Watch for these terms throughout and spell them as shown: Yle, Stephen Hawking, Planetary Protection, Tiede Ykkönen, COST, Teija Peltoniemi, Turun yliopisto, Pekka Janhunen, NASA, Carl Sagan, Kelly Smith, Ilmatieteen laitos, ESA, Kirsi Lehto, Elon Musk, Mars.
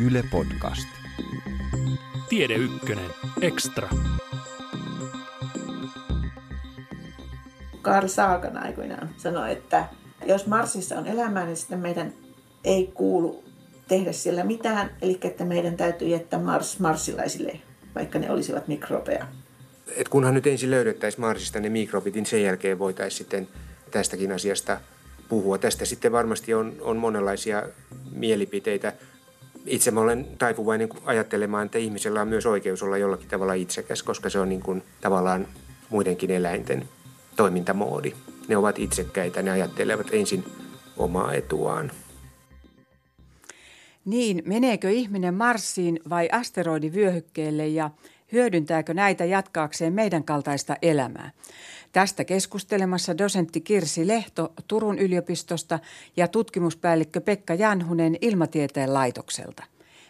Yle Podcast. Tiede Ykkönen Extra. Carl Sagan aikoinaan sanoi, että jos Marsissa on elämää, niin sitten meidän ei kuulu tehdä siellä mitään. Eli että meidän täytyy jättää Mars marsilaisille, vaikka ne olisivat mikrobeja. Et kunhan nyt ensin löydettäisiin Marsista ne mikrobit, niin sen jälkeen voitaisiin sitten tästäkin asiasta puhua. Tästä sitten varmasti on monenlaisia mielipiteitä. Itse mä olen taipuvainen ajattelemaan, että ihmisellä on myös oikeus olla jollakin tavalla itsekäs, koska se on niin kuin tavallaan muidenkin eläinten toimintamoodi. Ne ovat itsekkäitä, ne ajattelevat ensin omaa etuaan. Niin, meneekö ihminen Marsiin vai asteroidivyöhykkeelle ja hyödyntääkö näitä jatkaakseen meidän kaltaista elämää? Tästä keskustelemassa dosentti Kirsi Lehto Turun yliopistosta ja tutkimuspäällikkö Pekka Janhunen Ilmatieteen laitokselta.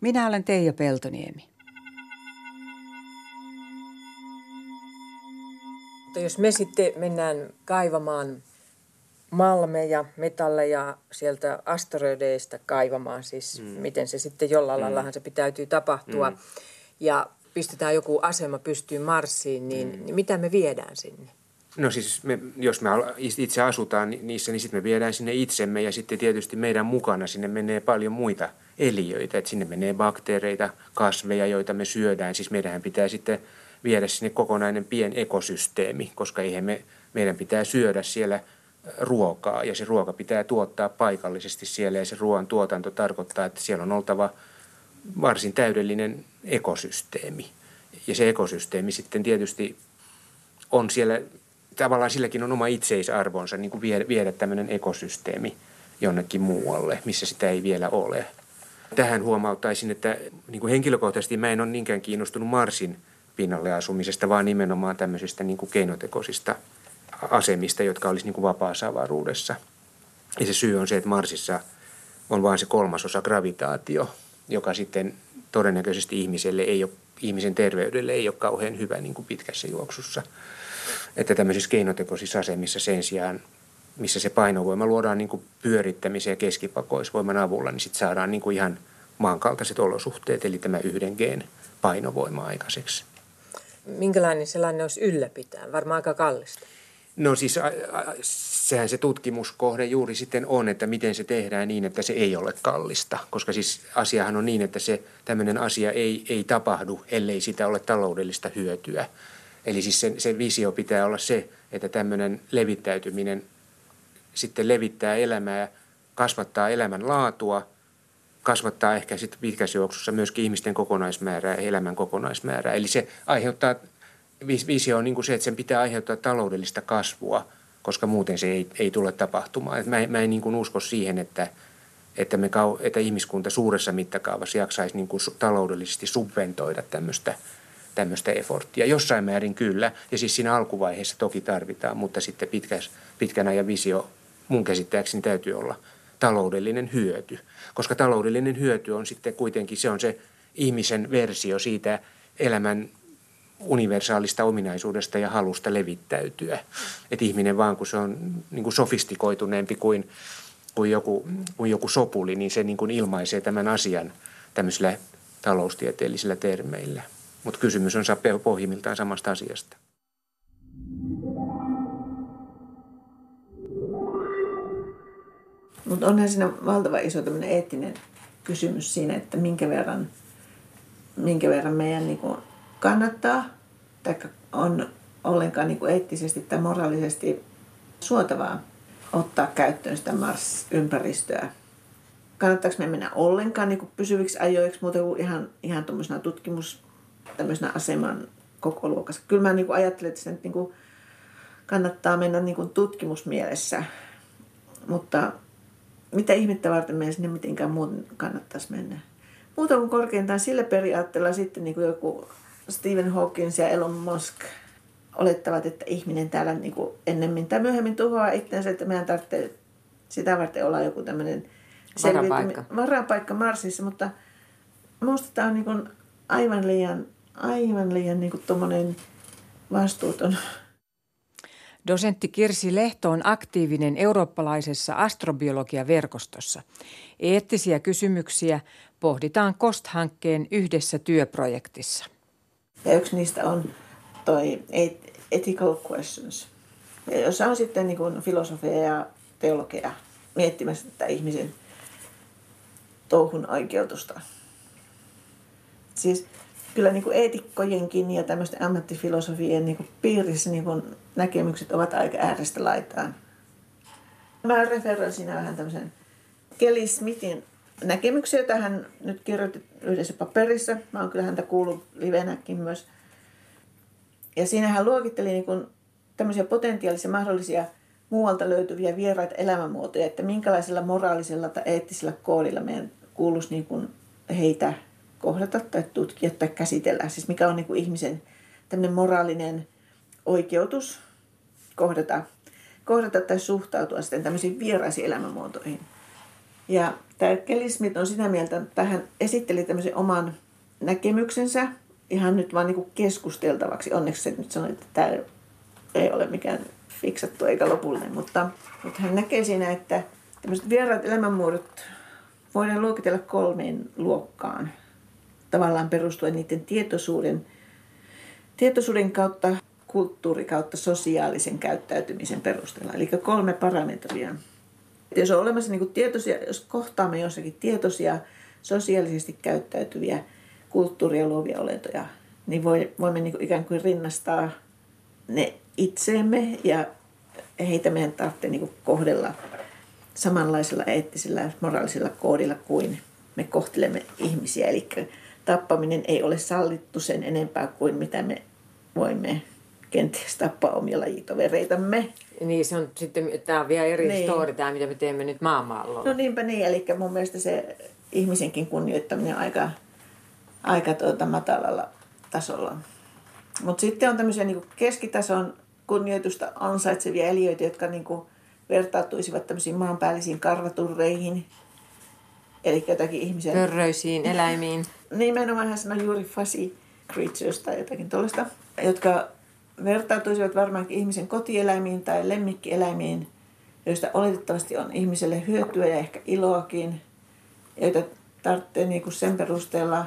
Minä olen Teija Peltoniemi. Jos me sitten mennään kaivamaan malmeja, metalleja sieltä asteroideista kaivamaan, siis miten se sitten jollain laillahan se pitäytyy tapahtua ja pistetään joku asema pystyyn Marsiin, niin mitä me viedään sinne? No siis jos me itse asutaan niissä, niin sitten me viedään sinne itsemme ja sitten tietysti meidän mukana sinne menee paljon muita eliöitä. Et sinne menee bakteereita, kasveja, joita me syödään. Siis meidän pitää sitten viedä sinne kokonainen pienekosysteemi, koska eihän meidän pitää syödä siellä ruokaa ja se ruoka pitää tuottaa paikallisesti siellä ja se ruoan tuotanto tarkoittaa, että siellä on oltava varsin täydellinen ekosysteemi. Ja se ekosysteemi sitten tietysti on siellä, tavallaan silläkin on oma itseisarvonsa, niin kuin viedä tämmöinen ekosysteemi jonnekin muualle, missä sitä ei vielä ole. Tähän huomauttaisin, että niin kuin henkilökohtaisesti mä en ole niinkään kiinnostunut Marsin pinnalle asumisesta, vaan nimenomaan tämmöisistä niin kuin keinotekoisista asemista, jotka olisi niin kuin vapaassa avaruudessa. Ja se syy on se, että Marsissa on vain se 3/3 gravitaatio, joka sitten todennäköisesti ihmisen terveydelle ei ole kauhean hyvä niin kuin pitkässä juoksussa. Että tämmöisissä keinotekoisissa asemissa sen sijaan, missä se painovoima luodaan niin kuin pyörittämisen ja keskipakoisvoiman avulla, niin sitten saadaan niin kuin ihan maankaltaiset olosuhteet, eli tämä 1G:n painovoima aikaiseksi. Minkälainen sellainen olisi ylläpitää? Varmaan aika kallista. No siis sehän se tutkimuskohde juuri sitten on, että miten se tehdään niin, että se ei ole kallista. Koska siis asiahan on niin, että se tämmöinen asia ei tapahdu, ellei sitä ole taloudellista hyötyä. Eli siis se visio pitää olla se, että tämmöinen levittäytyminen sitten levittää elämää, kasvattaa elämän laatua, kasvattaa ehkä sitten pitkässä juoksussa myöskin ihmisten kokonaismäärää ja elämän kokonaismäärää. Eli se aiheuttaa, visio on niin kuin se, että sen pitää aiheuttaa taloudellista kasvua, koska muuten se ei tule tapahtumaan. Et mä en niin kuin usko siihen, että ihmiskunta suuressa mittakaavassa jaksaisi niin kuin taloudellisesti subventoida tämmöistä efforttia. Jossain määrin kyllä, ja siis siinä alkuvaiheessa toki tarvitaan, mutta sitten pitkän ajan visio mun käsittääkseni täytyy olla taloudellinen hyöty, koska taloudellinen hyöty on sitten kuitenkin, se on se ihmisen versio siitä elämän universaalista ominaisuudesta ja halusta levittäytyä. Että ihminen vaan, kun se on niin kuin sofistikoituneempi kuin joku sopuli, niin se niin kuin ilmaisee tämän asian tämmöisillä taloustieteellisillä termeillä. Mutta kysymys on pohjimmiltaan samasta asiasta. Mutta onhan siinä valtava iso tämmöinen eettinen kysymys siinä, että minkä verran meidän niinku kannattaa tai on ollenkaan niinku eettisesti tai moraalisesti suotavaa ottaa käyttöön sitä Mars-ympäristöä. Kannattaako me mennä ollenkaan niinku pysyviksi ajoiksi muuten kuin ihan tuommoisena tämmöisenä aseman koko luokassa. Kyllä mä niinku ajattelen, että sen niinku kannattaa mennä niinku tutkimusmielessä, mutta mitä ihmettä varten meidän sinne mitenkään muuten kannattaisi mennä. Muuta kuin korkeintaan sillä periaatteella sitten niin kuin joku Stephen Hawking ja Elon Musk olettavat, että ihminen täällä niin kuin ennemmin tai myöhemmin tuhoaa itsensä, että meidän tarvitsee sitä varten olla joku tämmöinen varapaikka Marsissa, mutta minusta tämä on niin kuin aivan liian niin kuin tuommoinen vastuuton. Dosentti Kirsi Lehto on aktiivinen eurooppalaisessa astrobiologiaverkostossa. Eettisiä kysymyksiä pohditaan COST-hankkeen yhdessä työprojektissa. Ja yksi niistä on toi ethical questions, jossa on sitten niin kuin filosofia ja teologia miettimässä tätä ihmisen touhun oikeutusta. Siis kyllä niin kuin eetikkojenkin ja tämmöisten ammattifilosofien niin kuin piirissä niin kuin näkemykset ovat aika äärestä laitaan. Mä referoin siinä vähän tämmöisen Kelly Smithin näkemyksiä, jota hän nyt kirjoitti yhdessä paperissa. Mä oon kyllä häntä kuullut livenäkin myös. Ja siinä hän luokitteli niin kuin tämmöisiä potentiaalisia mahdollisia muualta löytyviä vieraita elämänmuotoja, että minkälaisella moraalisella tai eettisellä koodilla meidän kuuluisi niin kuin heitä kohdata tai tutkia tai käsitellä. Siis mikä on niin kuin ihmisen tämmöinen moraalinen oikeutus kohdata tai suhtautua sitten tämmöisiin vieraisiin elämänmuotoihin. Ja tämä Kelly Smith on sitä mieltä, että hän esitteli tämmöisen oman näkemyksensä ihan nyt vaan niin kuin keskusteltavaksi. Onneksi se nyt sanoi, että tämä ei ole mikään fiksattu eikä lopullinen, mutta hän näkee siinä, että tämmöiset vieraat elämänmuodot voidaan luokitella 3 luokkaan. Tavallaan perustuen niiden tietoisuuden kautta, kulttuuri kautta, sosiaalisen käyttäytymisen perusteella. Eli 3 parametria. Et jos on olemassa niin kuin tietoisia, jos kohtaamme jossakin tietoisia, sosiaalisesti käyttäytyviä, kulttuuria luovia olentoja, niin voimme niin kuin ikään kuin rinnastaa ne itseemme ja heitä meidän tarvitsee niin kuin kohdella samanlaisella eettisellä ja moraalisella koodilla kuin me kohtelemme ihmisiä. Eli tappaminen ei ole sallittu sen enempää kuin mitä me voimme kenties tappaa omia lajitovereitamme. Niin, se on sitten, tämä on vielä eri story, tämä mitä me teemme nyt maanmaalla. No niinpä niin, eli mun mielestä se ihmisenkin kunnioittaminen on aika matalalla tasolla. Mutta sitten on tämmöisiä niinku keskitason kunnioitusta ansaitsevia eliöitä, jotka niinku vertautuisivat tämmöisiin maanpäällisiin karvaturreihin. Eli jotakin ihmisiä. Pörröisiin eläimiin. Nimenomaan hän sanoi juuri fuzzy creatures tai jotakin tuollaista, jotka vertautuisivat varmaankin ihmisen kotieläimiin tai lemmikkieläimiin, joista oletettavasti on ihmiselle hyötyä ja ehkä iloakin, joita tarvitsee niinku sen perusteella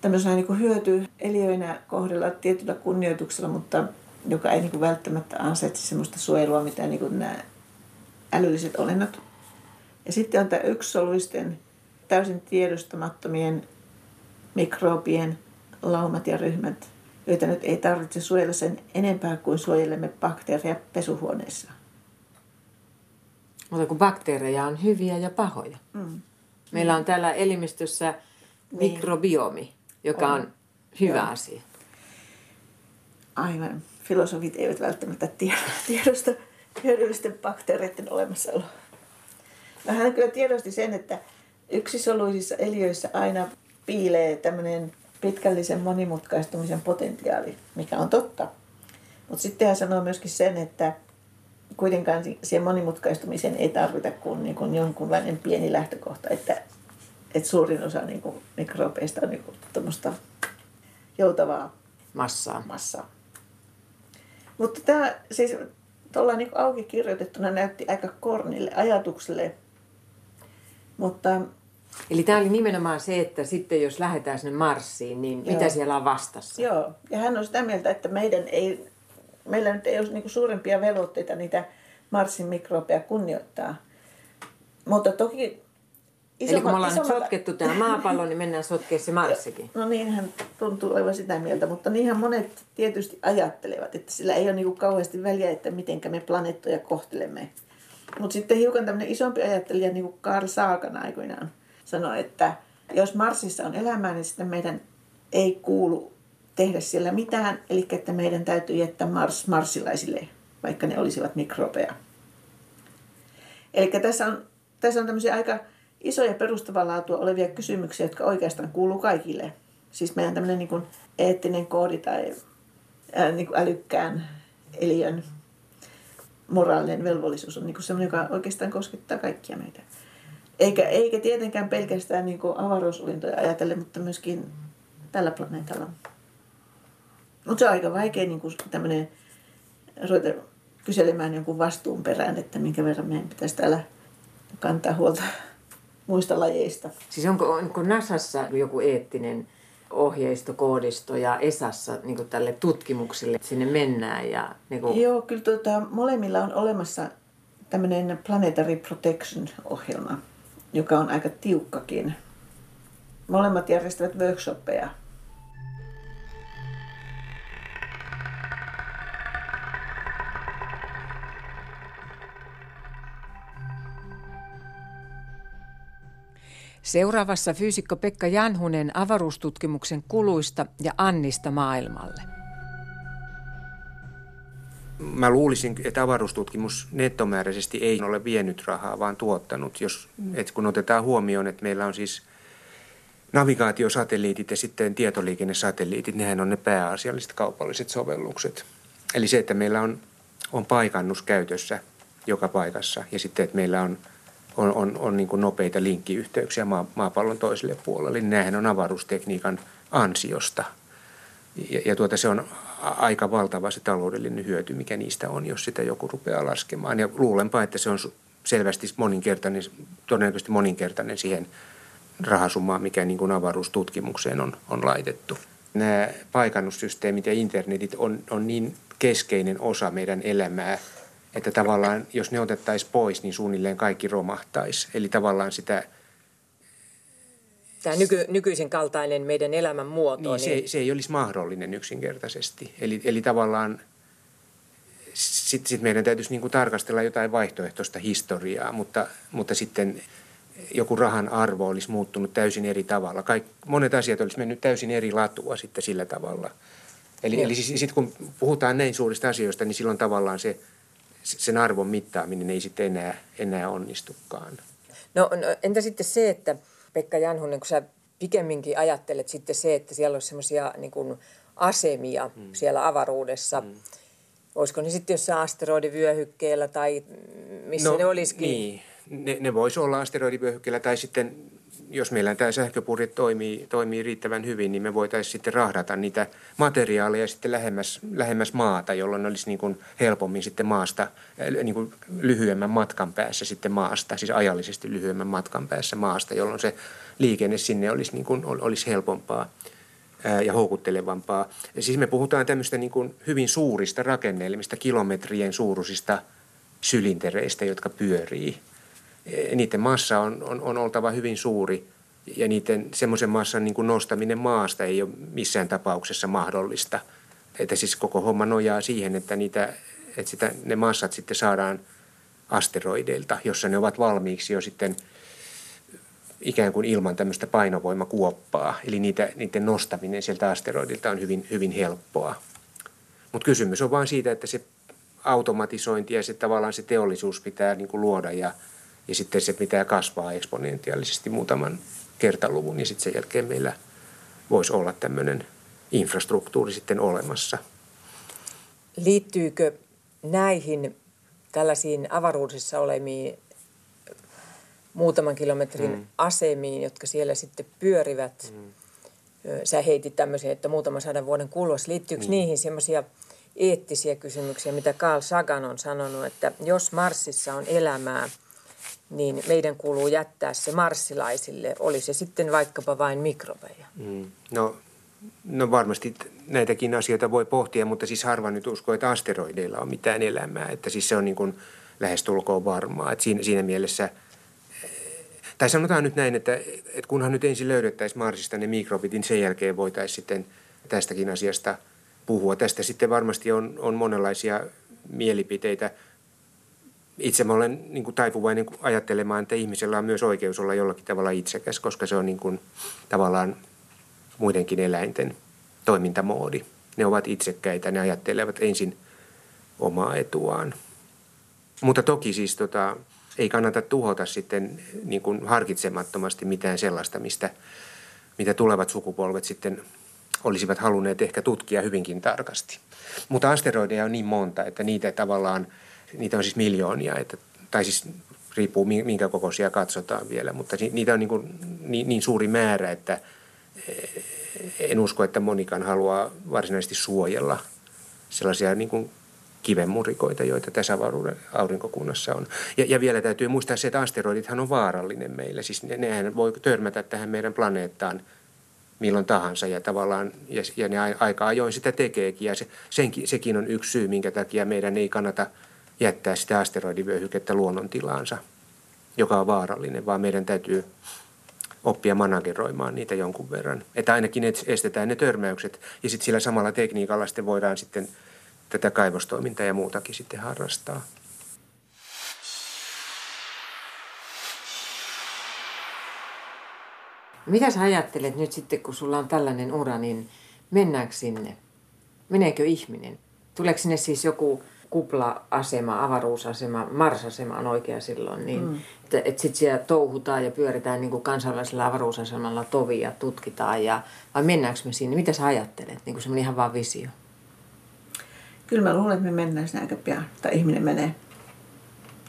tämmöisenä niinku hyötyeliöinä kohdella tietyllä kunnioituksella, mutta joka ei niinku välttämättä ansaitse semmoista suojelua, mitä niinku nämä älylliset olennot. Ja sitten on tämä yksisoluisten, täysin tiedostamattomien mikrobien laumat ja ryhmät, joita nyt ei tarvitse suojella sen enempää kuin suojelemme bakteereja pesuhuoneessa. Mutta kun bakteereja on hyviä ja pahoja. Mm. Meillä on täällä elimistössä mikrobiomi, joka on hyvä asia. Aivan. Filosofit eivät välttämättä tiedosta hyödyllisten bakteereiden olemassaoloa. Hän kyllä tiedosti sen, että yksisoluisissa eliöissä aina piilee tämmöinen pitkällisen monimutkaistumisen potentiaali, mikä on totta. Mutta sitten hän sanoo myöskin sen, että kuitenkaan siihen monimutkaistumiseen ei tarvita kuin niinku jonkunlainen pieni lähtökohta, että suurin osa niinku mikrobeista on niinku tuommoista joutavaa massaa. Mutta tämä siis tuolla niin auki kirjoitettuna näytti aika kornille ajatukselle, mutta... Eli tämä oli nimenomaan se, että sitten jos lähdetään sinne Marsiin, niin mitä siellä on vastassa? Joo, ja hän on sitä mieltä, että meillä nyt ei ole niin suurempia velvoitteita niitä Marsin mikrobeja kunnioittaa, mutta toki... Eli kun me ollaan sotkettu tämä maapallo, niin mennään sotkea se Marsikin. No niinhän tuntuu aivan sitä mieltä, mutta niinhän monet tietysti ajattelevat, että sillä ei ole niin kuin kauheasti väliä, että mitenkä me planeettoja kohtelemme. Mutta sitten hiukan tämmöinen isompi ajattelija, niin kuin Carl Sagan aikoinaan sanoi, että jos Marsissa on elämää, niin sitten meidän ei kuulu tehdä siellä mitään. Eli että meidän täytyy jättää Mars marsilaisille, vaikka ne olisivat mikrobeja. Eli tässä on tämmöisiä aika... isoja perustavaa laatua olevia kysymyksiä, jotka oikeastaan kuuluu kaikille. Siis meidän tämmöinen niin kuin eettinen koodi tai niin kuin älykkään eliön moraalinen velvollisuus on niin kuin semmoinen, joka oikeastaan koskettaa kaikkia meitä. Eikä tietenkään pelkästään niin kuin avaruusolintoja ajatellen, mutta myöskin tällä planeetalla. Mutta se on aika vaikea niin kuin tämmöinen ruveta kyselemään jonkun vastuun perään, että minkä verran meidän pitäisi täällä kantaa huolta muista lajeista. Siis onko NASAssa joku eettinen ohjeisto, koodisto ja ESAssa niin tälle tutkimuksille, että sinne mennään? Ja, niin kuin... Joo, kyllä molemmilla on olemassa tämmöinen Planetary Protection-ohjelma, joka on aika tiukkakin. Molemmat järjestävät workshoppeja. Seuraavassa fyysikko Pekka Janhunen avaruustutkimuksen kuluista ja annista maailmalle. Mä luulisin, että avaruustutkimus nettomääräisesti ei ole vienyt rahaa, vaan tuottanut. Et kun otetaan huomioon, että meillä on siis navigaatiosatelliitit ja sitten tietoliikennesatelliitit, nehän on ne pääasialliset kaupalliset sovellukset. Eli se, että meillä on paikannus käytössä joka paikassa ja sitten, että meillä on niin kuin nopeita linkkiyhteyksiä maapallon toiselle puolelle. Eli nämähän on avaruustekniikan ansiosta. Ja se on aika valtava se taloudellinen hyöty, mikä niistä on, jos sitä joku rupeaa laskemaan. Ja luulenpa, että se on selvästi moninkertainen, todennäköisesti moninkertainen siihen rahasummaan, mikä niin kuin avaruustutkimukseen on laitettu. Nämä paikannussysteemit ja internetit on niin keskeinen osa meidän elämää, että tavallaan, jos ne otettaisiin pois, niin suunnilleen kaikki romahtaisi. Eli tavallaan sitä... Tämä nykyisen kaltainen meidän elämän muoto. Niin, se ei olisi mahdollinen yksinkertaisesti. Eli tavallaan sit meidän täytyisi niin kuin tarkastella jotain vaihtoehtoista historiaa, mutta sitten joku rahan arvo olisi muuttunut täysin eri tavalla. Monet asiat olisi mennyt täysin eri latua sitten sillä tavalla. Eli sitten kun puhutaan näin suurista asioista, niin silloin tavallaan se... Sen arvon mittaaminen ei sitten enää onnistukaan. No, entä sitten se, että Pekka Janhunen, kun sä pikemminkin ajattelet sitten se, että siellä olisi semmoisia niin kuin asemia siellä avaruudessa. Olisiko ne sitten jossain asteroidivyöhykkeellä tai missä ne olisikin? Niin, ne voisi olla asteroidivyöhykkeellä tai sitten, jos meillä tämä sähköpurje toimii riittävän hyvin, niin me voitaisiin sitten rahdata niitä materiaaleja sitten lähemmäs maata, jolloin olisi niin kuin helpommin sitten maasta, niin kuin lyhyemmän matkan päässä sitten maasta, siis ajallisesti lyhyemmän matkan päässä maasta, jolloin se liikenne sinne olisi, niin kuin, olisi helpompaa ja houkuttelevampaa. Siis me puhutaan tämmöistä niin kuin hyvin suurista rakennelmista, kilometrien suuruisista sylintereistä, jotka pyörii. Niiden massa on oltava hyvin suuri ja niiden semmoisen massan niin kuin nostaminen maasta ei ole missään tapauksessa mahdollista. Että siis koko homma nojaa siihen, että ne massat sitten saadaan asteroideilta, jossa ne ovat valmiiksi jo sitten ikään kuin ilman tämmöistä painovoimakuoppaa. Eli niiden nostaminen sieltä asteroidilta on hyvin, hyvin helppoa. Mutta kysymys on vaan siitä, että se automatisointi ja se tavallaan se teollisuus pitää niin kuin luoda ja sitten se pitää kasvaa eksponentiaalisesti muutaman kertaluvun ja sitten sen jälkeen meillä voisi olla tämmöinen infrastruktuuri sitten olemassa. Liittyykö näihin tällaisiin avaruudessa olemiin muutaman kilometrin asemiin, jotka siellä sitten pyörivät? Sä heitit tämmöisiä, että muutaman sadan vuoden kuluessa. Liittyykö niihin semmoisia eettisiä kysymyksiä, mitä Carl Sagan on sanonut, että jos Marsissa on elämää, niin meidän kuuluu jättää se marssilaisille, oli se sitten vaikkapa vain mikrobeja. No varmasti näitäkin asioita voi pohtia, mutta siis harva nyt uskoo, että asteroideilla on mitään elämää. Että siis se on niin kuin lähestulkoon varmaa. Että siinä mielessä, tai sanotaan nyt näin, että kunhan nyt ensin löydettäisiin Marsista ne mikrobit, niin sen jälkeen voitaisiin sitten tästäkin asiasta puhua. Tästä sitten varmasti on monenlaisia mielipiteitä. Itse mä olen niin kuin taipuvainen ajattelemaan, että ihmisellä on myös oikeus olla jollakin tavalla itsekäs, koska se on niin kuin tavallaan muidenkin eläinten toimintamoodi. Ne ovat itsekkäitä, ne ajattelevat ensin omaa etuaan. Mutta toki siis ei kannata tuhota sitten niin kuin harkitsemattomasti mitään sellaista, mitä tulevat sukupolvet sitten olisivat halunneet ehkä tutkia hyvinkin tarkasti. Mutta asteroideja on niin monta, että niitä on siis miljoonia, tai siis riippuu minkä kokoisia katsotaan vielä, mutta niitä on niin suuri määrä, että en usko, että monikaan haluaa varsinaisesti suojella sellaisia niin kuin kivenmurikoita, joita tässä aurinkokunnassa on. Ja vielä täytyy muistaa se, että asteroidithan on vaarallinen meille. Siis nehän voi törmätä tähän meidän planeettaan milloin tahansa ja tavallaan, ja ne aika ajoin sitä tekeekin. Ja sekin on yksi syy, minkä takia meidän ei kannata jättää sitä asteroidivyöhykettä luonnontilaansa, joka on vaarallinen, vaan meidän täytyy oppia manageroimaan niitä jonkun verran. Että ainakin estetään ne törmäykset ja sitten sillä samalla tekniikalla sitten voidaan sitten tätä kaivostoimintaa ja muutakin sitten harrastaa. Mitä sä ajattelet nyt sitten, kun sulla on tällainen ura, niin mennäänkö sinne? Meneekö ihminen? Tuleeko sinne siis joku kupla-asema, avaruusasema, Mars-asema on oikea silloin, niin että sitten siellä touhutaan ja pyöritään niin kuin kansainvälisellä avaruusasemalla tovia, tutkitaan ja vai mennäänkö me sinne? Mitä sä ajattelet? Niin kuin semmoinen ihan vaan visio. Kyllä mä luulen, että me mennään sinne aika pian, tai ihminen menee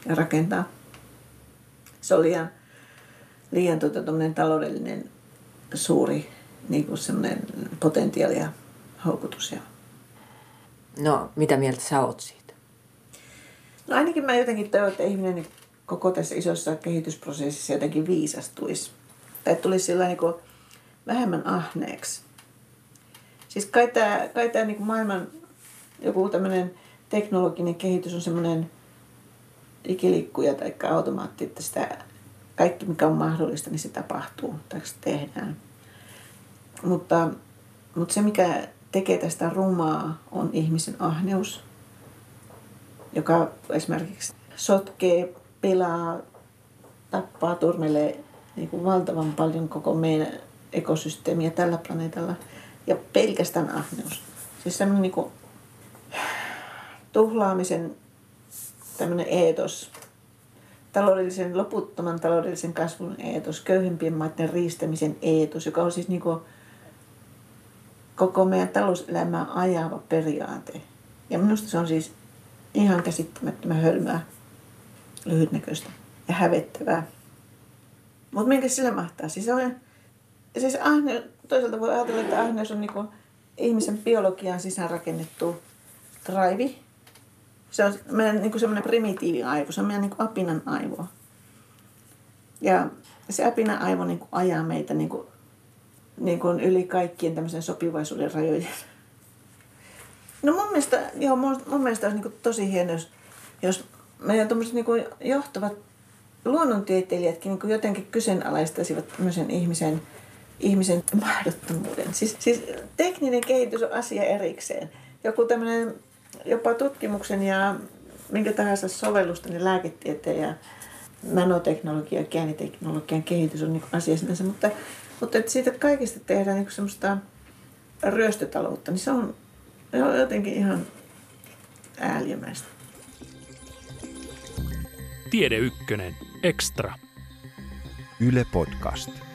ja rakentaa. Se on liian taloudellinen suuri niin kuin semmoinen potentiaali ja houkutus. Ja... No, mitä mieltä sä oot siitä? No ainakin mä jotenkin toivon, että ihminen koko tässä isossa kehitysprosessissa jotenkin viisastuisi. Tai tulisi sillä niin kuin vähemmän ahneeksi. Siis kai tämä niin kuin maailman joku tämmöinen teknologinen kehitys on semmoinen ikilikkuja tai automaatti, että sitä kaikki mikä on mahdollista, niin se tapahtuu tai se tehdään. Mutta se mikä tekee tästä rumaa on ihmisen ahneus, joka esimerkiksi sotkee, pelaa, tappaa, turmelee niin kuin valtavan paljon koko meidän ekosysteemiä tällä planeetalla. Ja pelkästään ahneus. Siis semmoinen niin kuin tuhlaamisen tämmöinen eetos, taloudellisen, loputtoman taloudellisen kasvun eetos, köyhempien maiden riistämisen eetos, joka on siis niin kuin koko meidän talouselämää ajava periaate. Ja minusta se on siis ihan käsittämättömän hölmää, lyhytnäköistä ja hävettävää. Mutta minkä sillä mahtaa? Siis toisaalta voi ajatella, että ahneus on niin kuin ihmisen biologiaan sisään rakennettu drive. Se on meidän niin kuin semmoinen primitiivin aivo, se on meidän niin kuin apinan aivo. Ja se apinan aivo niin kuin ajaa meitä niin kuin yli kaikkien tämmöisen sopivaisuuden rajojen. No mun mielestä olisi niin kuin tosi hieno, jos meidän tommoset niin kuin johtavat luonnontieteilijätkin niin kuin jotenkin kyseenalaistaisivat tämmöisen ihmisen mahdottomuuden. Siis tekninen kehitys on asia erikseen. Joku tämmöinen jopa tutkimuksen ja minkä tahansa sovellusta, niin lääketieteen ja nanoteknologia ja geeniteknologian kehitys on niin asia sinänsä, mutta että siitä kaikesta tehdään niin semmoista ryöstötaloutta, niin se on jotenkin ihan ääliömäistä. Tiede Ykkönen, Extra. Yle Podcast.